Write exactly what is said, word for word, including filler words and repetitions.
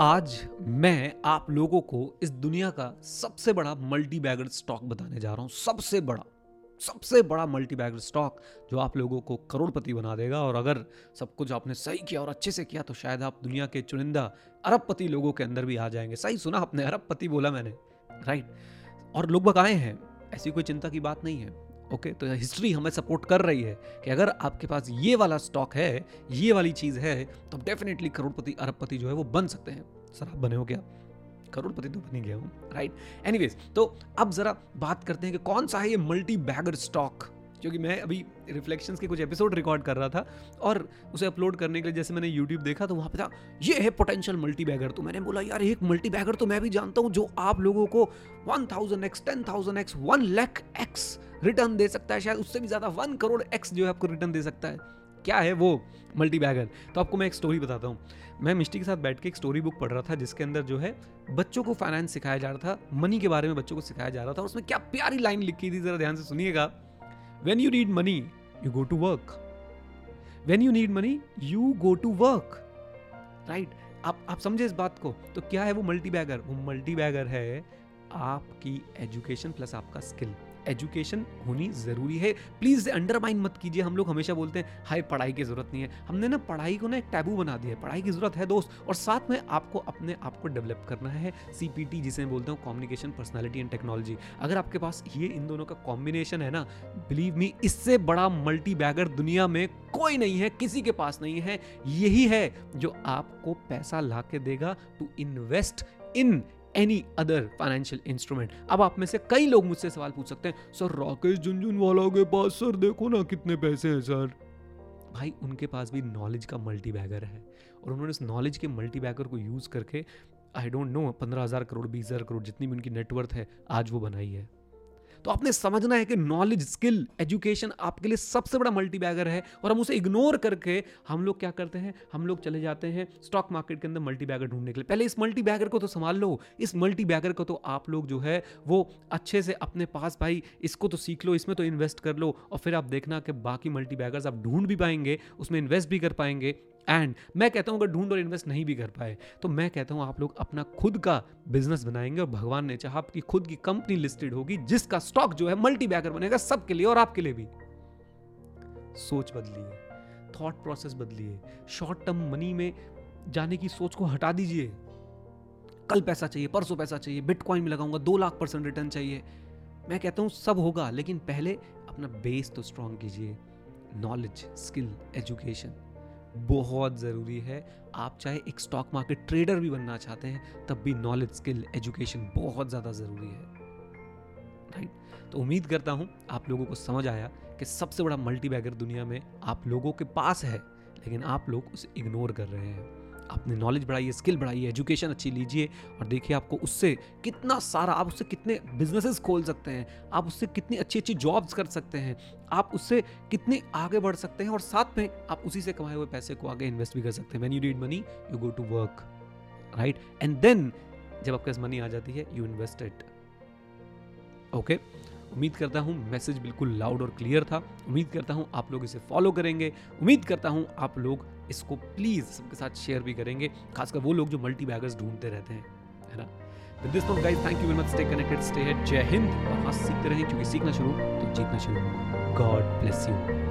आज मैं आप लोगों को इस दुनिया का सबसे बड़ा मल्टी बैगर स्टॉक बताने जा रहा हूं। सबसे बड़ा सबसे बड़ा मल्टी बैगर स्टॉक जो आप लोगों को करोड़पति बना देगा, और अगर सब कुछ आपने सही किया और अच्छे से किया तो शायद आप दुनिया के चुनिंदा अरबपति लोगों के अंदर भी आ जाएंगे। सही सुना आपने, अरबपति बोला मैंने, राइट। और लोग बकाए हैं, ऐसी कोई चिंता की बात नहीं है। ओके okay, तो हिस्ट्री हमें सपोर्ट कर रही है कि अगर आपके पास ये वाला स्टॉक है, ये वाली चीज़ है, तो डेफिनेटली करोड़पति अरबपति जो है वो बन सकते हैं। सर आप बने हो क्या? करोड़पति तो बन ही गया हूँ, राइट। एनीवेज, तो अब ज़रा बात करते हैं कि कौन सा है ये मल्टी बैगर स्टॉक। क्योंकि मैं अभी रिफ्लेक्शंस के कुछ एपिसोड रिकॉर्ड कर रहा था और उसे अपलोड करने के लिए जैसे मैंने यूट्यूब देखा तो वहाँ पे था ये है पोटेंशियल मल्टी बैगर। तो मैंने बोला यार एक मल्टी बैगर तो मैं भी जानता हूँ जो आप लोगों को one thousand x, ten thousand x, one lakh x return दे सकता है, शायद उससे भी ज़्यादा वन करोड़ एक्स जो है आपको रिटर्न दे सकता है। क्या है वो मल्टी बैगर? तो आपको मैं एक स्टोरी बताता हूँ। मैं मिष्टी के साथ बैठ के एक स्टोरी बुक पढ़ रहा था जिसके अंदर जो है बच्चों को फाइनेंस सिखाया जा रहा था, मनी के बारे में बच्चों को सिखाया जा रहा था। उसमें क्या प्यारी लाइन लिखी थी, जरा ध्यान से सुनिएगा। When you need money, you go to work. When you need money, you go to work. Right? आप आप समझे इस बात को? तो क्या है वो मल्टी बैगर? वो मल्टी बैगर है आपकी एजुकेशन प्लस आपका स्किल। एजुकेशन होनी ज़रूरी है, प्लीज़ अंडरमाइन मत कीजिए। हम लोग हमेशा बोलते हैं हाय पढ़ाई की ज़रूरत नहीं है। हमने ना पढ़ाई को ना एक टैबू बना दिया है। पढ़ाई की ज़रूरत है दोस्त, और साथ में आपको अपने आप को डेवलप करना है। सीपीटी जिसे मैं बोलता हूँ, कम्युनिकेशन पर्सनालिटी एंड टेक्नोलॉजी। अगर आपके पास ये इन दोनों का कॉम्बिनेशन है ना, बिलीव मी, इससे बड़ा मल्टी बैगर दुनिया में कोई नहीं है, किसी के पास नहीं है। यही है जो आपको पैसा ला के देगा to invest in any other financial instrument. अब आप में से कई लोग मुझसे सवाल पूछ सकते हैं, सर राकेश झुनझुनवाला के पास सर देखो ना कितने पैसे हैं। सर भाई, उनके पास भी नॉलेज का मल्टी बैगर है और उन्होंने इस नॉलेज के मल्टी बैगर को यूज़ करके आई डोंट नो पंद्रह हज़ार करोड़ बीस हज़ार करोड़ जितनी भी उनकी नेटवर्थ है आज वो बनाई है। तो आपने समझना है कि नॉलेज, स्किल, एजुकेशन आपके लिए सबसे बड़ा मल्टी बैगर है, और हम उसे इग्नोर करके हम लोग क्या करते हैं, हम लोग चले जाते हैं स्टॉक मार्केट के अंदर मल्टी बैगर ढूंढने के लिए। पहले इस मल्टी बैगर को तो संभाल लो, इस मल्टी बैगर को तो आप लोग जो है वो अच्छे से अपने पास, भाई इसको तो सीख लो, इसमें तो इन्वेस्ट कर लो, और फिर आप देखना कि बाकी मल्टी बैगर्स आप ढूंढ भी पाएंगे, उसमें इन्वेस्ट भी कर पाएंगे। एंड मैं कहता हूँ अगर ढूंढ और इन्वेस्ट नहीं भी कर पाए तो मैं कहता हूँ आप लोग अपना खुद का बिजनेस बनाएंगे, और भगवान ने चाहा आपकी खुद की कंपनी लिस्टेड होगी जिसका स्टॉक जो है मल्टी बैगर बनेगा सबके लिए और आपके लिए भी। सोच बदलिए, थॉट प्रोसेस बदलिए, शॉर्ट टर्म मनी में जाने की सोच को हटा दीजिए। कल पैसा चाहिए, परसों पैसा चाहिए, बिटकॉइन में लगाऊंगा दो लाख परसेंट रिटर्न चाहिए। मैं कहता हूँ सब होगा, लेकिन पहले अपना बेस तो स्ट्रांग कीजिए। नॉलेज, स्किल, एजुकेशन बहुत ज़रूरी है। आप चाहे एक स्टॉक मार्केट ट्रेडर भी बनना चाहते हैं तब भी नॉलेज, स्किल, एजुकेशन बहुत ज़्यादा ज़रूरी है, राइट। तो उम्मीद करता हूँ आप लोगों को समझ आया कि सबसे बड़ा मल्टी बैगर दुनिया में आप लोगों के पास है, लेकिन आप लोग उसे इग्नोर कर रहे हैं। अपने नॉलेज बढ़ाइए, स्किल बढ़ाइए, एजुकेशन अच्छी लीजिए, और देखिए आपको उससे कितना सारा, आप उससे कितने बिजनेसेस खोल सकते हैं, आप उससे कितनी अच्छी अच्छी जॉब्स कर सकते हैं, आप उससे कितने आगे बढ़ सकते हैं, और साथ में आप उसी से कमाए हुए पैसे को आगे इन्वेस्ट भी कर सकते हैं। When you need money, you go to work, right? And then जब आपके पास मनी आ जाती है, you invest it, okay? उम्मीद करता हूँ मैसेज बिल्कुल लाउड और क्लियर था। उम्मीद करता हूँ आप लोग इसे फॉलो करेंगे। उम्मीद करता हूँ आप लोग इसको प्लीज़ सबके साथ शेयर भी करेंगे, खासकर वो लोग जो मल्टी बैगर्स ढूंढते रहते हैं, है ना। With this guys, thank you very much. Stay connected, stay hit. जय हिंद। और हाँ, सीखते रहें, क्योंकि सीखना शुरू तो जीतना शुरू। God bless you.